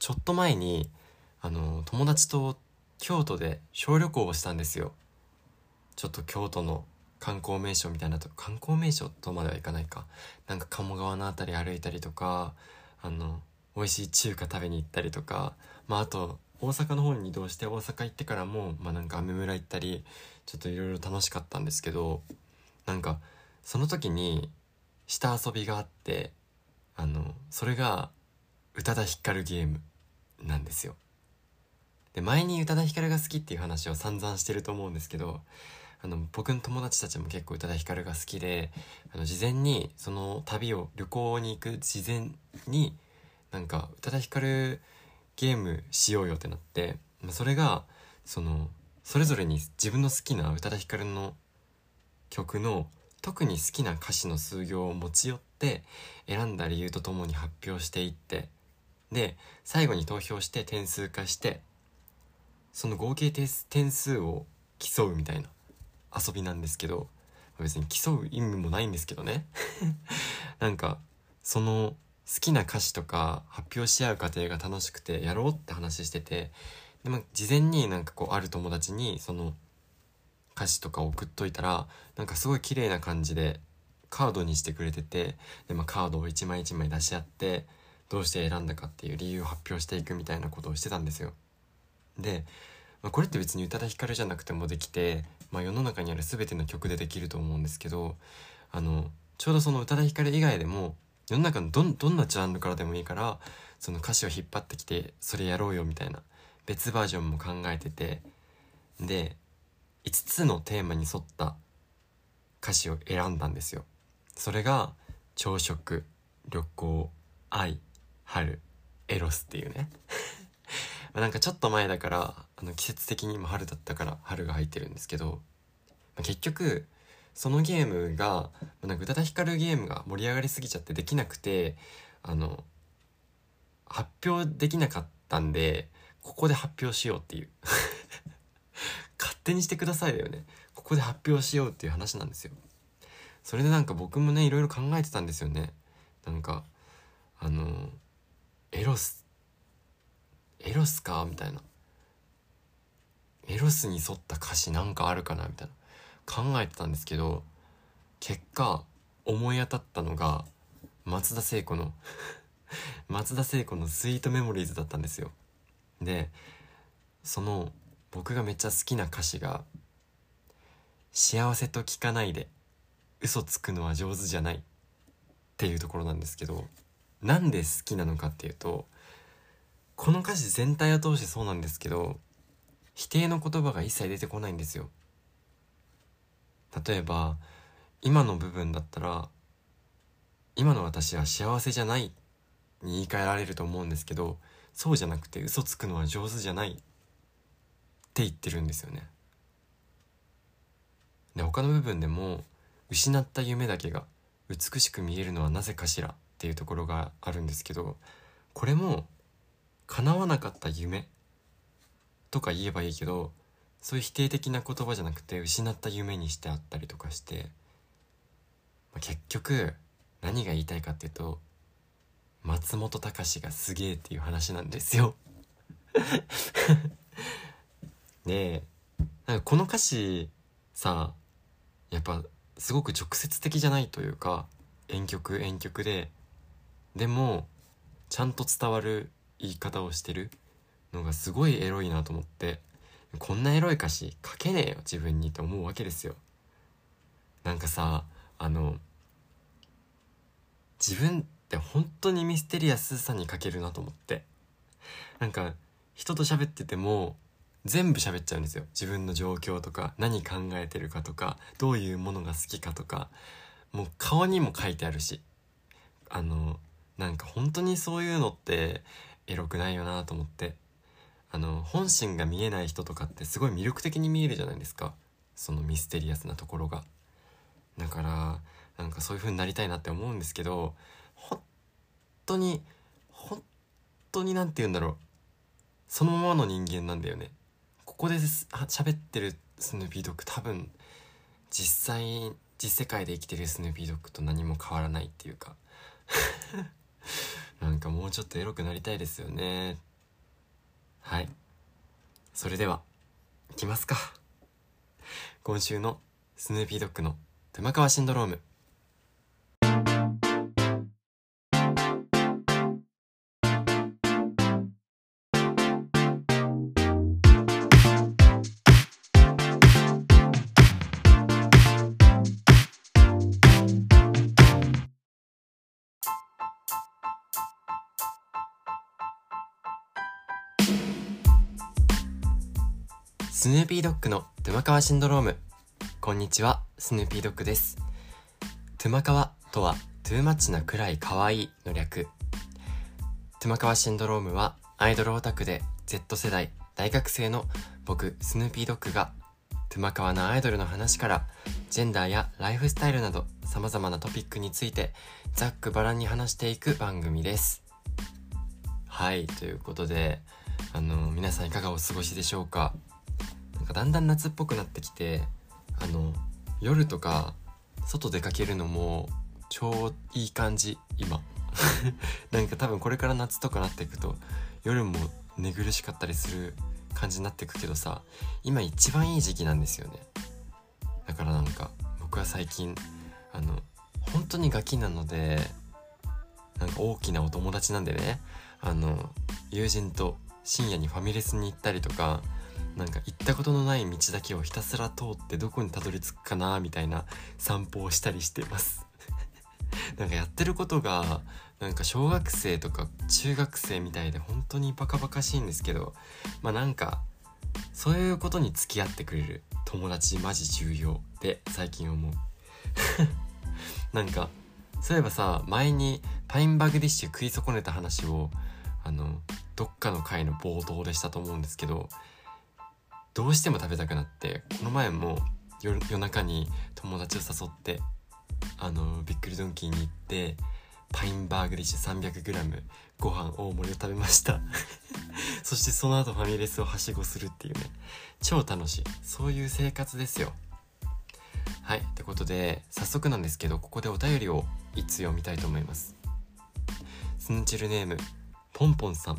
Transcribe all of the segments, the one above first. ちょっと前に友達と京都で小旅行をしたんですよ。ちょっと京都の観光名所みたいなと、観光名所とまではいかないか、なんか鴨川のあたり歩いたりとか、美味しい中華食べに行ったりとか、あと大阪の方に移動して大阪行ってからも、なんか雨村行ったり、ちょっといろいろ楽しかったんですけど、なんかその時にした遊びがあって、それが宇多田ヒカルゲームなんですよ。で、前に宇多田ヒカルが好きっていう話を散々してると思うんですけど、僕の友達たちも結構宇多田ヒカルが好きで、事前にその旅行に行く事前になんか宇多田ヒカルゲームしようよってなって、それがそれぞれに自分の好きな宇多田ヒカルの曲の特に好きな歌詞の数行を持ち寄って選んだ理由とともに発表していって、で最後に投票して点数化して、その合計点数を競うみたいな遊びなんですけど、別に競う意味もないんですけどねなんかその好きな歌詞とか発表し合う過程が楽しくてやろうって話してて、で事前になんかある友達にその歌詞とか送っといたら、なんかすごい綺麗な感じでカードにしてくれてて、でカードを一枚一枚出し合って、どうして選んだかっていう理由を発表していくみたいなことをしてたんですよ。で、これって別に宇多田ヒカルじゃなくてもできて、世の中にある全ての曲でできると思うんですけど、ちょうどその宇多田ヒカル以外でも世の中のどんなジャンルからでもいいから、その歌詞を引っ張ってきてそれやろうよみたいな別バージョンも考えてて、で5つのテーマに沿った歌詞を選んだんですよ。それが朝食、旅行、愛、春、エロスっていうねなんかちょっと前だから、季節的に今春だったから春が入ってるんですけど、結局そのゲームがなんか宇多田ヒカルゲームが盛り上がりすぎちゃってできなくて、発表できなかったんで、ここで発表しようっていう勝手にしてくださいだよね、ここで発表しようっていう話なんですよ。それでなんか僕もね、いろいろ考えてたんですよね。なんかエロスかみたいな、エロスに沿った歌詞なんかあるかなみたいな考えてたんですけど、結果思い当たったのが松田聖子のスイートメモリーズだったんですよ。で、その僕がめっちゃ好きな歌詞が、幸せと聞かないで嘘つくのは上手じゃないっていうところなんですけど、なんで好きなのかっていうと、この歌詞全体を通してそうなんですけど、否定の言葉が一切出てこないんですよ。例えば今の部分だったら、今の私は幸せじゃないに言い換えられると思うんですけど、そうじゃなくて、嘘つくのは上手じゃないって言ってるんですよね。で、他の部分でも、失った夢だけが美しく見えるのはなぜかしらっていうところがあるんですけど、これも叶わなかった夢とか言えばいいけど、そういう否定的な言葉じゃなくて失った夢にしてあったりとかして、結局何が言いたいかっていうと、松本隆がすげえっていう話なんですよで、なんかこの歌詞さ、やっぱすごく直接的じゃないというか、遠曲でもちゃんと伝わる言い方をしてるのがすごいエロいなと思って、こんなエロい歌詞書けねえよ自分にと思うわけですよ。なんかさ、自分って本当にミステリアスさに書けるなと思って、なんか人と喋ってても全部喋っちゃうんですよ。自分の状況とか、何考えてるかとか、どういうものが好きかとか、もう顔にも書いてあるし、なんか本当にそういうのってエロくないよなと思って、本心が見えない人とかってすごい魅力的に見えるじゃないですか、そのミステリアスなところが。だからなんかそういう風になりたいなって思うんですけど、本当になんて言うんだろう、そのままの人間なんだよね。ここで喋ってるスヌーピードッグ、多分実世界で生きてるスヌーピードッグと何も変わらないっていうかなんかもうちょっとエロくなりたいですよねっはい、それではいきますか。今週のスヌーピードッグの熊川シンドローム。スヌーピードッグのトゥマカワシンドローム。こんにちは、スヌーピードッグです。トゥマカワとはトゥーマッチなくらい可愛いの略。トゥマカワシンドロームはアイドルオタクで Z 世代大学生の僕スヌーピードッグがトゥマカワなアイドルの話からジェンダーやライフスタイルなど様々なトピックについてざっくばらんに話していく番組です。はい、ということで皆さんいかがお過ごしでしょうか。だんだん夏っぽくなってきて、夜とか外出かけるのも超いい感じ今なんか多分これから夏とかなっていくと夜も寝苦しかったりする感じになっていくけどさ、今一番いい時期なんですよね。だからなんか僕は最近本当にガキなので、なんか大きなお友達なんでね、友人と深夜にファミレスに行ったりとか、なんか行ったことのない道だけをひたすら通ってどこにたどり着くかなみたいな散歩をしたりしてますなんかやってることがなんか小学生とか中学生みたいで本当にバカバカしいんですけど、まあなんかそういうことに付き合ってくれる友達マジ重要って最近思うなんかそういえばさ、前にパインバグディッシュ食い損ねた話をどっかの回の冒頭でしたと思うんですけど、どうしても食べたくなって、この前も 夜中に友達を誘ってびっくりドンキーに行ってパインバーグディッシュ 300g ご飯大盛りを食べましたそしてその後ファミレスをはしごするっていうね、超楽しい、そういう生活ですよ。はい、ってことで早速なんですけど、ここでお便りを一通読みたいと思います。スヌチルネームポンポンさん。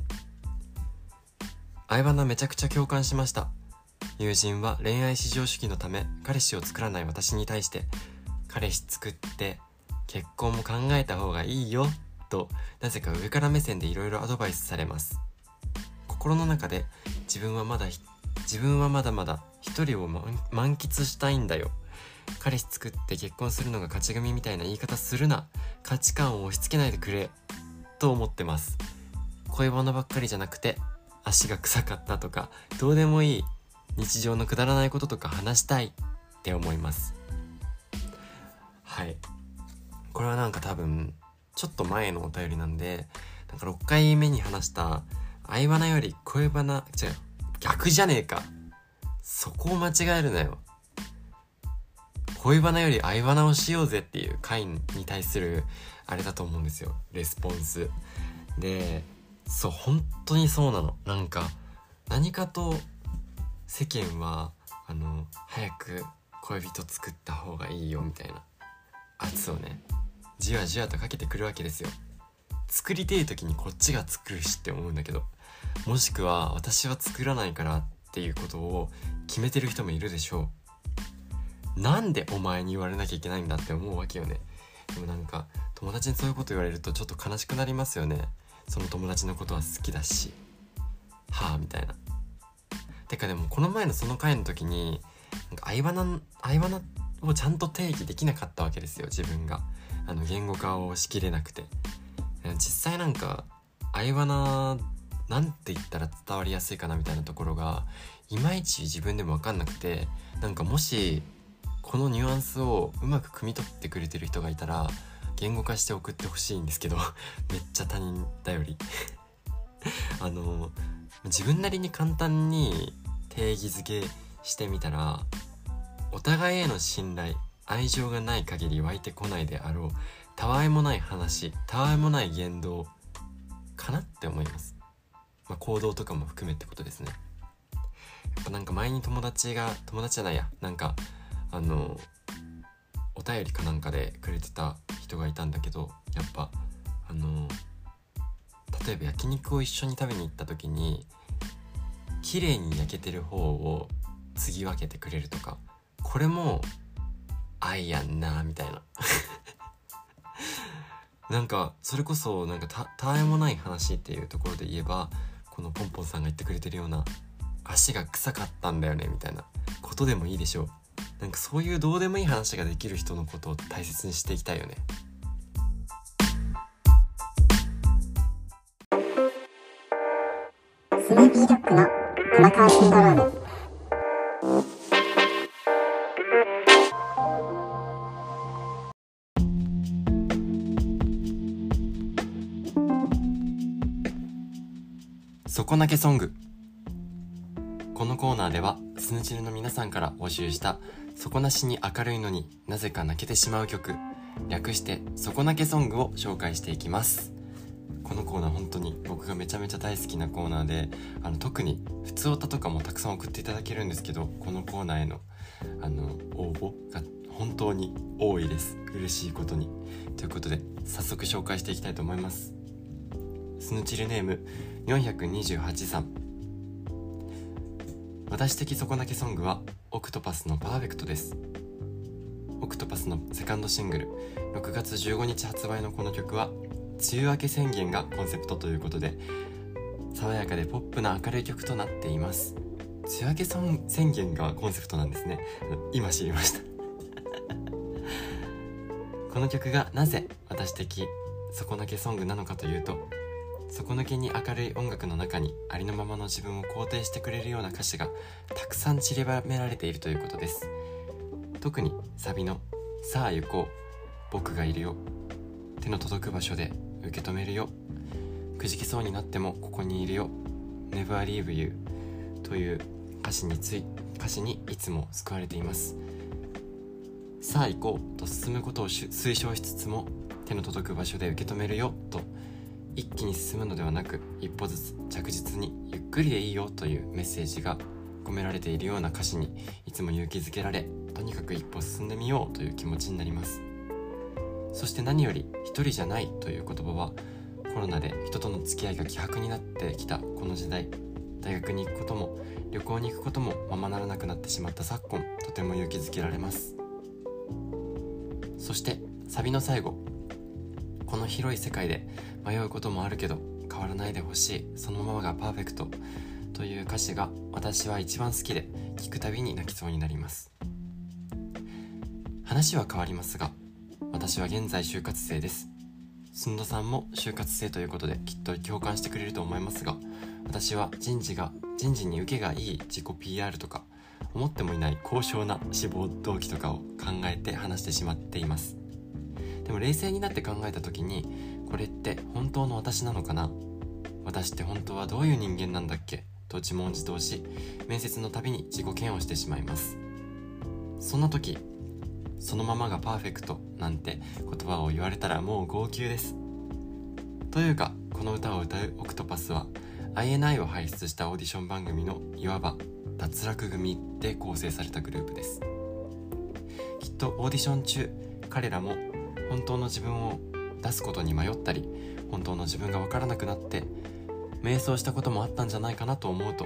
相葉のめちゃくちゃ共感しました。友人は恋愛至上主義のため彼氏を作らない私に対して、彼氏作って結婚も考えた方がいいよとなぜか上から目線でいろいろアドバイスされます。心の中で自分はまだまだ一人を満喫したいんだよ、彼氏作って結婚するのが勝ち組みたいな言い方するな、価値観を押し付けないでくれと思ってます。恋バナばっかりじゃなくて足が臭かったとかどうでもいい日常のくだらないこととか話したいって思います。はい、これはなんか多分ちょっと前のお便りなんで、なんか6回目に話した愛バナより恋バナ、違う、逆じゃねえか、そこを間違えるなよ、恋バナより愛バナをしようぜっていう回に対するあれだと思うんですよ、レスポンスで。そう、本当にそうなの。なんか何かと世間は早く恋人作った方がいいよみたいな圧をね、じわじわとかけてくるわけですよ。作りてえ時にこっちが作るしって思うんだけど、もしくは私は作らないからっていうことを決めてる人もいるでしょう。なんでお前に言われなきゃいけないんだって思うわけよね。でもなんか友達にそういうこと言われるとちょっと悲しくなりますよね。その友達のことは好きだし、はぁみたいな。てかでもこの前のその回の時に相バナをちゃんと定義できなかったわけですよ、自分が言語化をしきれなくて。実際なんか相バナなんて言ったら伝わりやすいかなみたいなところがいまいち自分でも分かんなくて、なんかもしこのニュアンスをうまく汲み取ってくれてる人がいたら言語化して送ってほしいんですけどめっちゃ他人頼り自分なりに簡単に定義づけしてみたら、お互いへの信頼愛情がない限り湧いてこないであろうたわいもない話、たわいもない言動かなって思います。まあ、行動とかも含めってことですね。やっぱなんか前に友達じゃないやなんかお便りかなんかでくれてた人がいたんだけど、やっぱ例えば焼肉を一緒に食べに行った時に綺麗に焼けてる方を継ぎ分けてくれるとか、これも愛やんなみたいななんかそれこそなんかたあいもない話っていうところで言えば、このポンポンさんが言ってくれてるような足が臭かったんだよねみたいなことでもいいでしょう。なんかそういうどうでもいい話ができる人のことを大切にしていきたいよね。スヌーピードッグの玉川シンドローム。底なけソング。このコーナーではスヌチルの皆さんから募集した底なしに明るいのになぜか泣けてしまう曲、略して底なけソングを紹介していきます。このコーナー本当に僕がめちゃめちゃ大好きなコーナーで、特に普通歌とかもたくさん送っていただけるんですけど、このコーナーへの応募が本当に多いです、嬉しいことに。ということで早速紹介していきたいと思います。スヌチルネーム428さん。私的底なけソングはOCTPATHのパーフェクトです。OCTPATHのセカンドシングル6月15日発売のこの曲は梅雨明け宣言がコンセプトということで、爽やかでポップな明るい曲となっています。梅雨明け宣言がコンセプトなんですね。今知りましたこの曲がなぜ私的底なけソングなのかというと、底抜けに明るい音楽の中にありのままの自分を肯定してくれるような歌詞がたくさん散りばめられているということです。特にサビのさあ行こう僕がいるよ手の届く場所で受け止めるよくじけそうになってもここにいるよ Never leave you という歌詞にいつも救われています。さあ行こうと進むことを推奨しつつも、手の届く場所で受け止めるよと一気に進むのではなく、一歩ずつ着実にゆっくりでいいよというメッセージが込められているような歌詞にいつも勇気づけられ、とにかく一歩進んでみようという気持ちになります。そして何より一人じゃないという言葉は、コロナで人との付き合いが希薄になってきたこの時代、大学に行くことも旅行に行くこともままならなくなってしまった昨今、とても勇気づけられます。そしてサビの最後、この広い世界で迷うこともあるけど変わらないでほしい、そのままがパーフェクトという歌詞が私は一番好きで、聴くたびに泣きそうになります。話は変わりますが、私は現在就活生です。スンドさんも就活生ということできっと共感してくれると思いますが、私は人事に受けがいい自己 PR とか思ってもいない高尚な志望動機とかを考えて話してしまっています。でも冷静になって考えた時に、これって本当の私なのかな、私って本当はどういう人間なんだっけと自問自答し、面接のたびに自己嫌悪してしまいます。そんな時、そのままがパーフェクトなんて言葉を言われたらもう号泣です。というか、この歌を歌うOCTPATHは INI を輩出したオーディション番組のいわば脱落組で構成されたグループです。きっとオーディション中、彼らも本当の自分を出すことに迷ったり、本当の自分が分からなくなって迷走したこともあったんじゃないかなと思うと、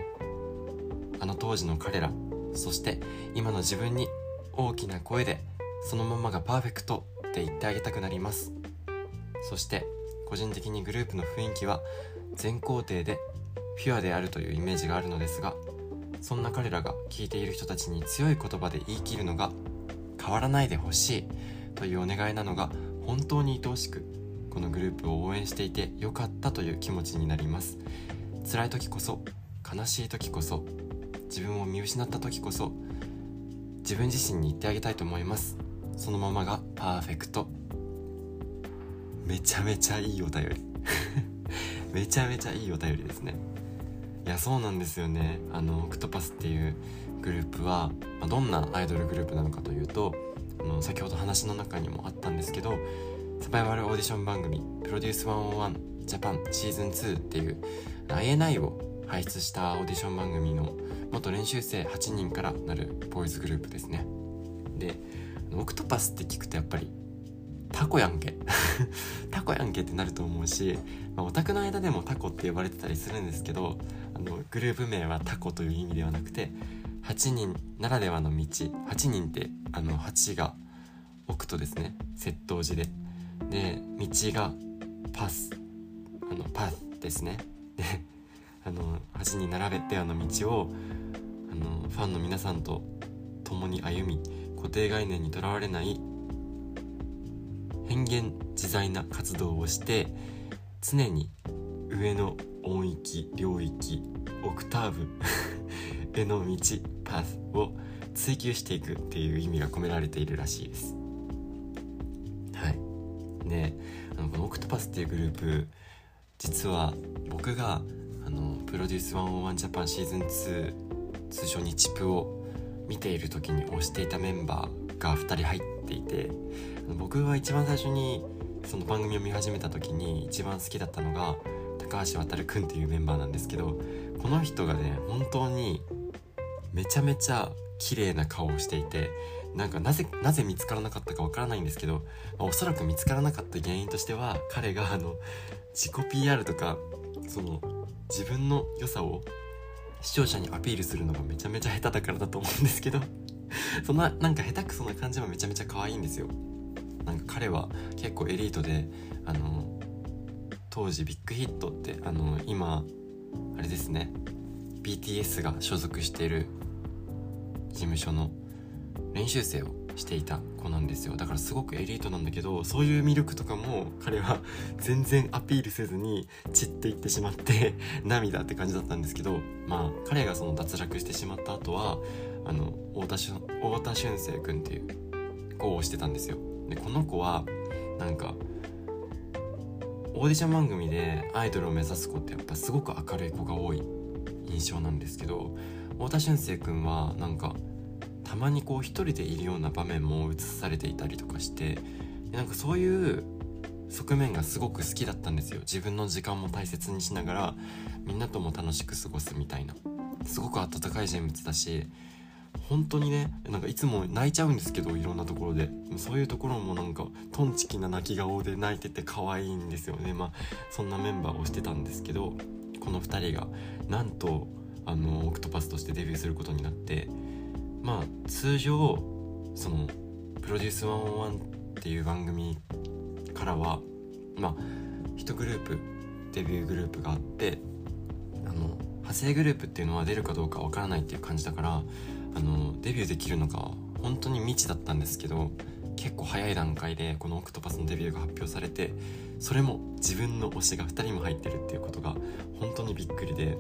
あの当時の彼ら、そして今の自分に大きな声でそのままがパーフェクトって言ってあげたくなります。そして個人的にグループの雰囲気は全肯定でピュアであるというイメージがあるのですが、そんな彼らが聴いている人たちに強い言葉で言い切るのが変わらないでほしいというお願いなのが本当に愛おしく、このグループを応援していてよかったという気持ちになります。辛い時こそ、悲しい時こそ、自分を見失った時こそ、自分自身に言ってあげたいと思います。そのままがパーフェクト。めちゃめちゃいいお便りめちゃめちゃいいお便りですね。いや、そうなんですよね。OCTPATHっていうグループは、どんなアイドルグループなのかというと、先ほど話の中にもあったんですけど、サバイバルオーディション番組プロデュース101ジャパンシーズン2っていう INI を輩出したオーディション番組の元練習生8人からなるボーイズグループですね。で、OCTPATHって聞くとやっぱりタコやんけタコやんけってなると思うし、まあ、オタクの間でもタコって呼ばれてたりするんですけど、グループ名はタコという意味ではなくて、8人ならではの道、8人って8が奥とですね、窃盗字で、で道がパス、パスですね。で8人並べて道をファンの皆さんと共に歩み、固定概念にとらわれない変幻自在な活動をして、常に上の音域、領域、オクターブへの道、パスを追求していくっていう意味が込められているらしいです。はい。で、このオクトパスっていうグループ、実は僕がプロデュース101ジャパンシーズン2、通称日プを見ている時に推していたメンバーが2人入っていて、僕は一番最初にその番組を見始めた時に一番好きだったのが高橋渉くんっていうメンバーなんですけど、この人がね、本当にめちゃめちゃ綺麗な顔をしていて、なんかなぜ見つからなかったかわからないんですけど、おそらく見つからなかった原因としては、彼が自己 PR とかその自分の良さを視聴者にアピールするのがめちゃめちゃ下手だからだと思うんですけどそんな、なんか下手くそな感じもめちゃめちゃ可愛いんですよ。なんか彼は結構エリートで、当時ビッグヒットって今あれですね、 BTS が所属している事務所の練習生をしていた子なんですよ。だからすごくエリートなんだけど、そういう魅力とかも彼は全然アピールせずに散っていってしまって涙って感じだったんですけど、まあ彼が脱落してしまった後は太田俊生くんっていう子をしてたんですよ。でこの子はなんかオーディション番組でアイドルを目指す子ってやっぱすごく明るい子が多い印象なんですけど、太田俊生くんはなんかたまにこう一人でいるような場面も映されていたりとかして、なんかそういう側面がすごく好きだったんですよ。自分の時間も大切にしながらみんなとも楽しく過ごすみたいな、すごく温かい人物だし、本当にね、なんかいつも泣いちゃうんですけど、いろんなところでそういうところもなんかトンチキな泣き顔で泣いてて可愛いんですよね。まあそんなメンバーをしてたんですけど、この2人がなんとオクトパスとしてデビューすることになって、まあ通常そのプロデュース101っていう番組からは、まあ1グループ、デビューグループがあって、派生グループっていうのは出るかどうかわからないっていう感じだから、デビューできるのか本当に未知だったんですけど、結構早い段階でこのオクトパスのデビューが発表されて、それも自分の推しが2人も入ってるっていうことが本当にびっくりで、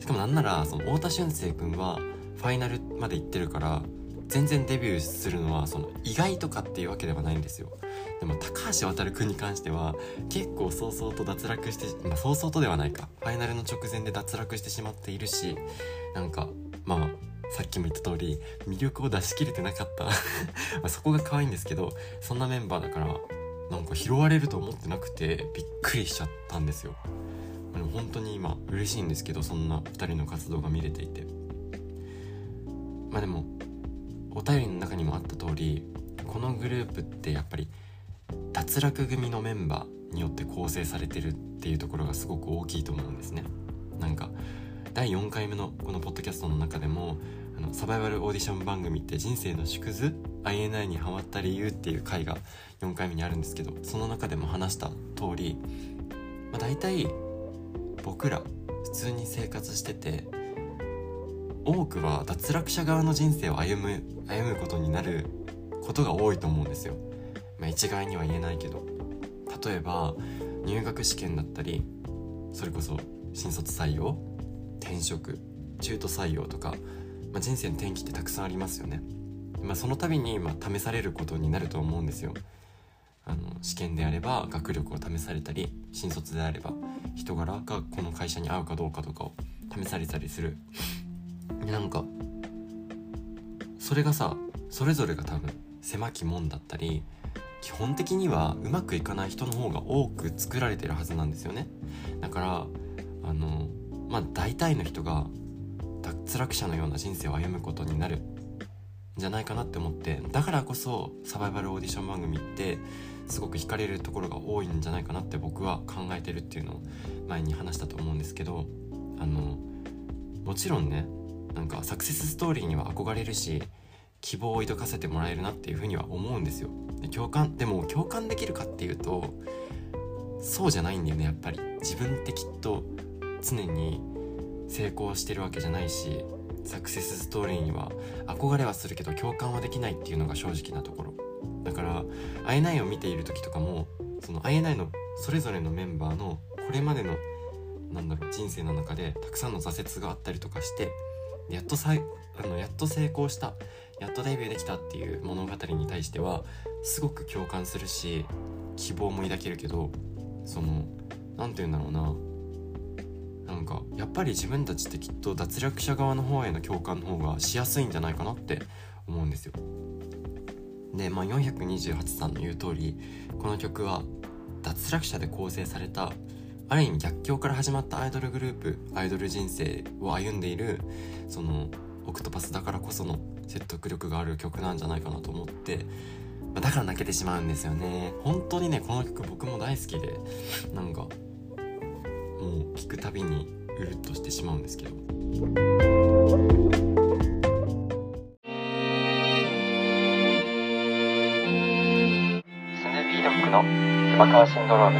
しかもなんならその太田俊生くんはファイナルまで行ってるから、全然デビューするのはその意外とかっていうわけではないんですよ。でも高橋渉くんに関しては結構早々と脱落して、まあ、早々とではないか、ファイナルの直前で脱落してしまっているし、なんかまあさっきも言った通り魅力を出し切れてなかったまあそこが可愛いんですけど、そんなメンバーだからなんか拾われると思ってなくてびっくりしちゃったんですよ。でも本当に今嬉しいんですけど、そんな2人の活動が見れていて、まあでもお便りの中にもあった通り、このグループってやっぱり脱落組のメンバーによって構成されてるっていうところがすごく大きいと思うんですね。なんか第4回目のこのポッドキャストの中でもサバイバルオーディション番組って人生の縮図 INI にハマった理由っていう回が4回目にあるんですけど、その中でも話した通り、まあ、大体僕ら普通に生活してて、多くは脱落者側の人生を歩むことになることが多いと思うんですよ。まあ、一概には言えないけど、例えば入学試験だったり、それこそ新卒採用、転職、中途採用とか、まあ、人生の転機ってたくさんありますよね。まあ、その度に試されることになると思うんですよ。試験であれば学力を試されたり、新卒であれば人柄がこの会社に合うかどうかとかを試されたりする。なんかそれがさ、それぞれが多分狭き門だったり、基本的にはうまくいかない人の方が多く作られてるはずなんですよね。だからまあ大体の人が脱落者のような人生を歩むことになるじゃないかなって思って、だからこそサバイバルオーディション番組ってすごく惹かれるところが多いんじゃないかなって僕は考えてるっていうのを前に話したと思うんですけど、もちろんね、なんかサクセスストーリーには憧れるし希望を抱かせてもらえるなっていうふうには思うんですよ。でも共感できるかっていうとそうじゃないんだよね。やっぱり自分ってきっと常に成功してるわけじゃないし、サクセスストーリーには憧れはするけど共感はできないっていうのが正直なところだから、 INI を見ている時とかもその INI のそれぞれのメンバーのこれまでの人生の中でたくさんの挫折があったりとかして、やっと成功した、やっとデビューできたっていう物語に対してはすごく共感するし希望も抱けるけど、なんて言うんだろうな、なんかやっぱり自分たちってきっと脱落者側の方への共感の方がしやすいんじゃないかなって思うんですよ。で、428さんの言う通り、この曲は脱落者で構成された、ある意味逆境から始まったアイドルグループ、アイドル人生を歩んでいるそのOCTPATHだからこその説得力がある曲なんじゃないかなと思って、だから泣けてしまうんですよね。本当にね、この曲僕も大好きで、なんかもう聴くたびにうるっとしてしまうんですけど。スヌーピードッグの熊川シンドローム。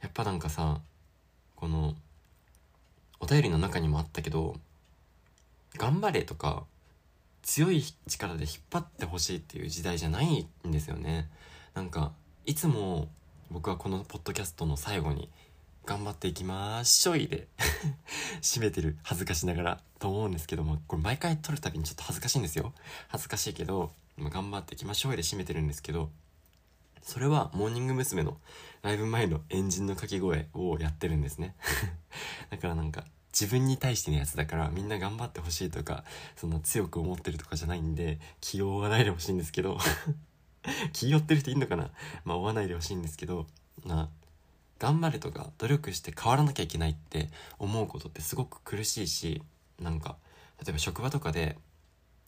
やっぱなんかさ、このお便りの中にもあったけど、頑張れとか強い力で引っ張ってほしいっていう時代じゃないんですよね。なんかいつも僕はこのポッドキャストの最後に頑張っていきまーしょいで締めてる、恥ずかしながらと思うんですけども、これ毎回撮るたびにちょっと恥ずかしいんですよ。恥ずかしいけど頑張っていきましょいで締めてるんですけど、それはモーニング娘。のライブ前のエンジンの掛け声をやってるんですねだからなんか自分に対してのやつだから、みんな頑張ってほしいとかその強く思ってるとかじゃないんで、気を負わないでほしいんですけど気負ってる人いいのかな、追わないでほしいんですけど、頑張れとか努力して変わらなきゃいけないって思うことってすごく苦しいし、なんか例えば職場とかで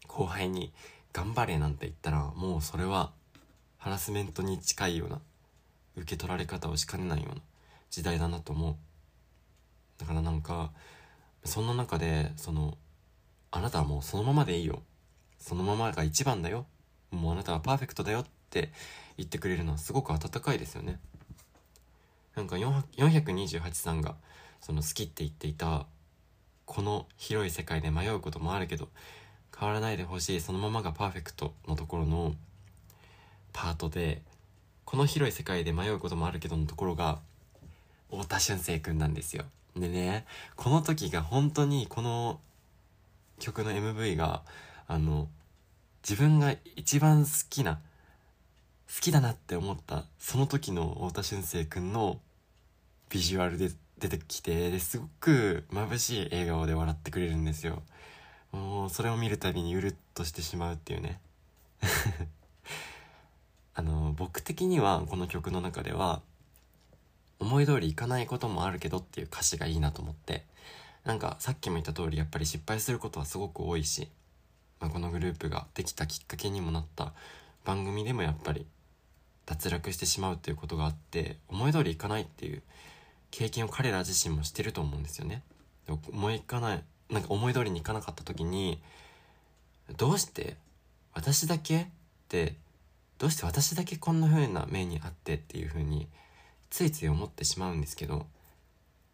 後輩に頑張れなんて言ったら、もうそれはハラスメントに近いような受け取られ方をしかねないような時代だなと思う。だからなんかそんな中であなたはもうそのままでいいよ、そのままが一番だよ、もうあなたはパーフェクトだよって言ってくれるのはすごく温かいですよね。なんか428さんが好きって言っていた、この広い世界で迷うこともあるけど変わらないでほしい、そのままがパーフェクトのところのパートで、この広い世界で迷うこともあるけどのところが太田俊生くんなんですよ。でね、この時が本当にこの曲の MV が自分が一番好きだなって思ったその時の太田俊生くんのビジュアルで出てきて、ですごく眩しい笑顔で笑ってくれるんですよ。もうそれを見るたびにうるっとしてしまうっていうね僕的にはこの曲の中では思い通りいかないこともあるけどっていう歌詞がいいなと思って、なんかさっきも言った通りやっぱり失敗することはすごく多いし、このグループができたきっかけにもなった番組でもやっぱり脱落してしまうということがあって、思い通りいかないっていう経験を彼ら自身もしてると思うんですよね。思い通りにいかなかった時に、どうして私だけこんな風な目にあってっていう風についつい思ってしまうんですけど、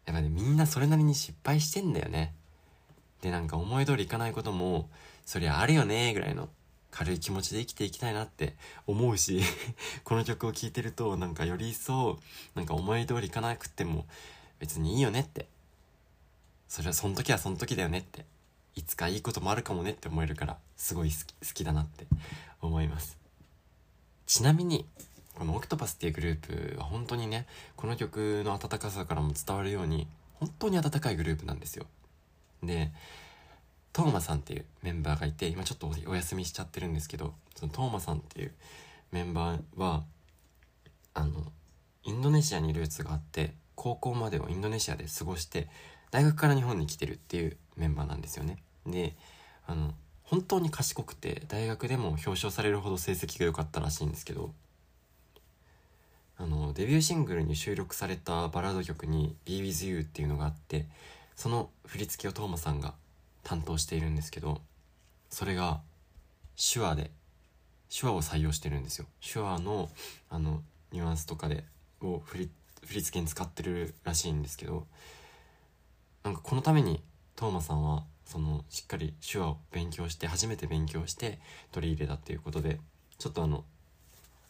やっぱね、みんなそれなりに失敗してんだよね。でなんか思い通りいかないこともそりゃあるよねぐらいの軽い気持ちで生きていきたいなって思うしこの曲を聴いてるとなんかより一層なんか思い通りいかなくても別にいいよねって、それはその時はその時だよねって、いつかいいこともあるかもねって思えるから、すごい好きだなって思います。ちなみにこのOCTPATHっていうグループは本当にね、この曲の温かさからも伝わるように本当に温かいグループなんですよ。でトーマさんっていうメンバーがいて、今ちょっとお休みしちゃってるんですけど、そのトーマさんっていうメンバーはインドネシアにルーツがあって、高校までをインドネシアで過ごして大学から日本に来てるっていうメンバーなんですよね。で、本当に賢くて大学でも表彰されるほど成績が良かったらしいんですけど、デビューシングルに収録されたバラード曲に Be With You っていうのがあって、その振り付けをトーマさんが担当しているんですけど、それが手話で、手話を採用してるんですよ。手話のニュアンスとかでを振り付けに使ってるらしいんですけど、なんかこのためにトーマさんはしっかり手話を初めて勉強して取り入れたということで、ちょっと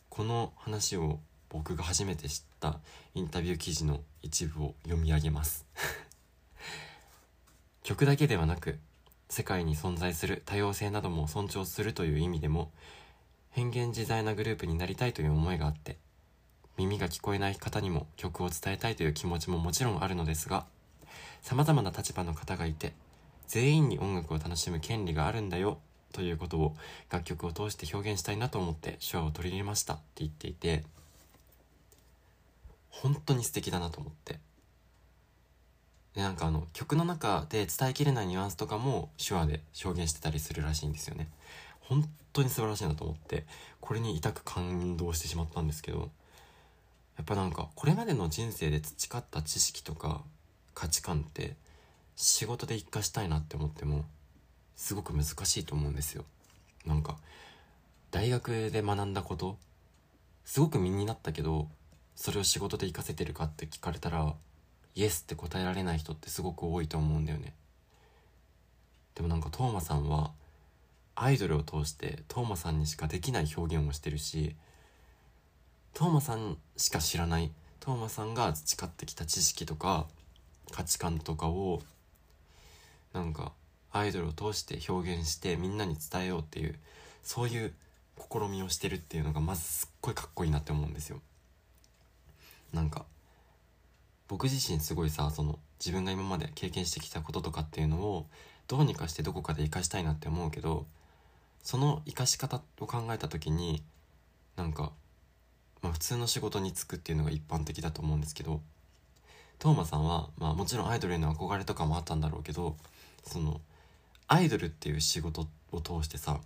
この話を僕が初めて知ったインタビュー記事の一部を読み上げます曲だけではなく、世界に存在する多様性なども尊重するという意味でも、変幻自在なグループになりたいという思いがあって、耳が聞こえない方にも曲を伝えたいという気持ちももちろんあるのですが、様々な立場の方がいて、全員に音楽を楽しむ権利があるんだよということを楽曲を通して表現したいなと思って手話を取り入れましたって言っていて、本当に素敵だなと思って、でなんか曲の中で伝えきれないニュアンスとかも手話で表現してたりするらしいんですよね。本当に素晴らしいなと思って、これに痛く感動してしまったんですけど、やっぱなんかこれまでの人生で培った知識とか価値観って仕事で生かしたいなって思ってもすごく難しいと思うんですよ。なんか大学で学んだことすごく身になったけど、それを仕事で生かせてるかって聞かれたらイエスって答えられない人ってすごく多いと思うんだよね。でもなんかトーマさんはアイドルを通してトーマさんにしかできない表現をしてるし、トーマさんしか知らないトーマさんが培ってきた知識とか価値観とかをなんかアイドルを通して表現してみんなに伝えようっていう、そういう試みをしてるっていうのがまずすっごいかっこいいなって思うんですよ。なんか僕自身すごい自分が今まで経験してきたこととかっていうのをどうにかしてどこかで生かしたいなって思うけど、その生かし方を考えた時になんか、普通の仕事に就くっていうのが一般的だと思うんですけど、トーマさんは、もちろんアイドルへの憧れとかもあったんだろうけど、アイドルっていう仕事を通してさ、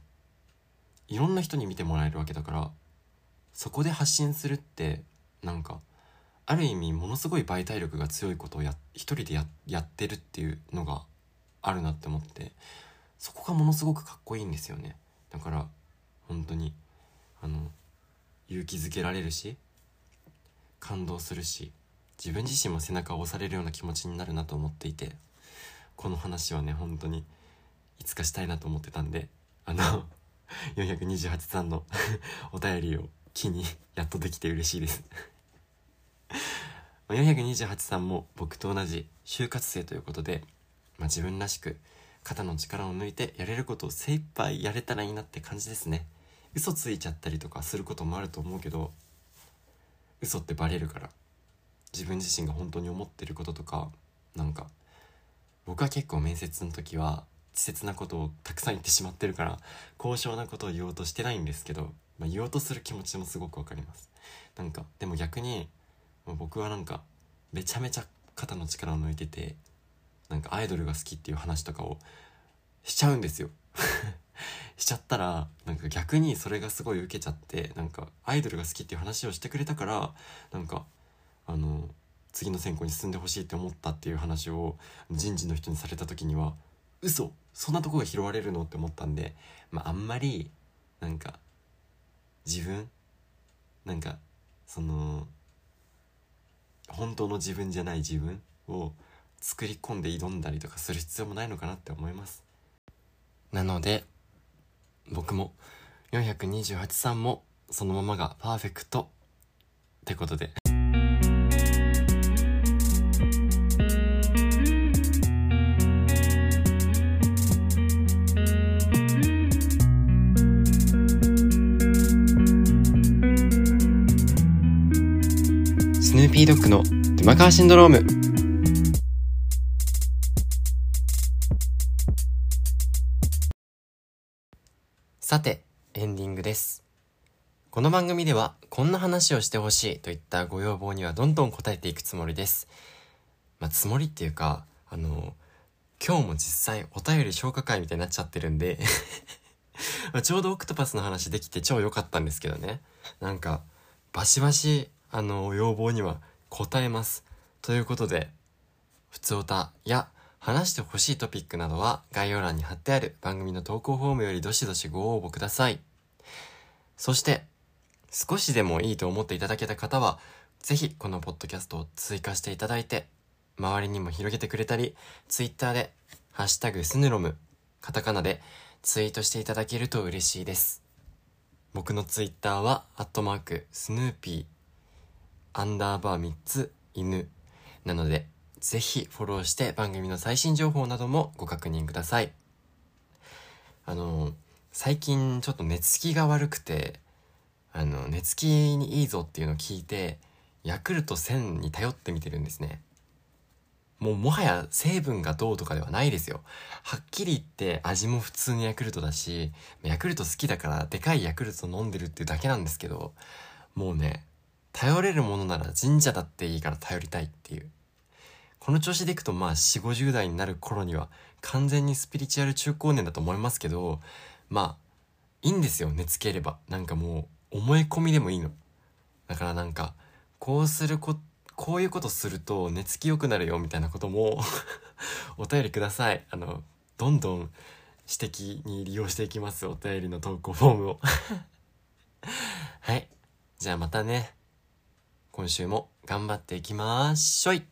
いろんな人に見てもらえるわけだから、そこで発信するってなんかある意味ものすごい媒体力が強いことを一人でやってるっていうのがあるなって思って、そこがものすごくかっこいいんですよね。だから本当に勇気づけられるし、感動するし、自分自身も背中を押されるような気持ちになるなと思っていて、この話はね本当にいつかしたいなと思ってたんで、428さんのお便りを機にやっとできて嬉しいです428さんも僕と同じ就活生ということで、自分らしく肩の力を抜いてやれることを精一杯やれたらいいなって感じですね。嘘ついちゃったりとかすることもあると思うけど、嘘ってバレるから、自分自身が本当に思ってることとか、なんか僕は結構面接の時は稚拙なことをたくさん言ってしまってるから、高尚なことを言おうとしてないんですけど、言おうとする気持ちもすごくわかります。なんかでも逆に僕はなんかめちゃめちゃ肩の力を抜いてて、なんかアイドルが好きっていう話とかをしちゃうんですよしちゃったらなんか逆にそれがすごい受けちゃって、なんかアイドルが好きっていう話をしてくれたから、なんか次の選考に進んでほしいって思ったっていう話を人事の人にされた時には、嘘そんなとこが拾われるのって思ったんで、あんまりなんか自分なんか本当の自分じゃない自分を作り込んで挑んだりとかする必要もないのかなって思います。なので僕も428さんもそのままがパーフェクトってことでスヌーピードッグのデマカーシンドローム。さてエンディングです。この番組ではこんな話をしてほしいといったご要望にはどんどん答えていくつもりです。つもりっていうか今日も実際お便り消化会みたいになっちゃってるんでまあちょうどOCTPATHの話できて超良かったんですけどね、なんかバシバシ要望には応えます。ということで、ふつおたや話してほしいトピックなどは概要欄に貼ってある番組の投稿フォームよりどしどしご応募ください。そして少しでもいいと思っていただけた方はぜひこのポッドキャストを追加していただいて、周りにも広げてくれたり、ツイッターでハッシュタグスヌロム、カタカナでツイートしていただけると嬉しいです。僕のツイッターは@snoopy_3つ犬なので、ぜひフォローして番組の最新情報などもご確認ください。最近ちょっと寝つきが悪くて、寝つきにいいぞっていうのを聞いてヤクルト1000に頼ってみてるんですね。もはや成分がどうとかではないですよ。はっきり言って味も普通のヤクルトだし、ヤクルト好きだからでかいヤクルト飲んでるっていうだけなんですけど、もうね、頼れるものなら神社だっていいから頼りたいっていう、この調子でいくと4、50代になる頃には完全にスピリチュアル中高年だと思いますけど、いいんですよ、寝つければ。なんかもう思い込みでもいいのだから、なんかこういうことすると寝つき良くなるよみたいなこともお便りください。どんどん私的に利用していきます、お便りの投稿フォームをはい、じゃあまたね、今週も頑張っていきましょい。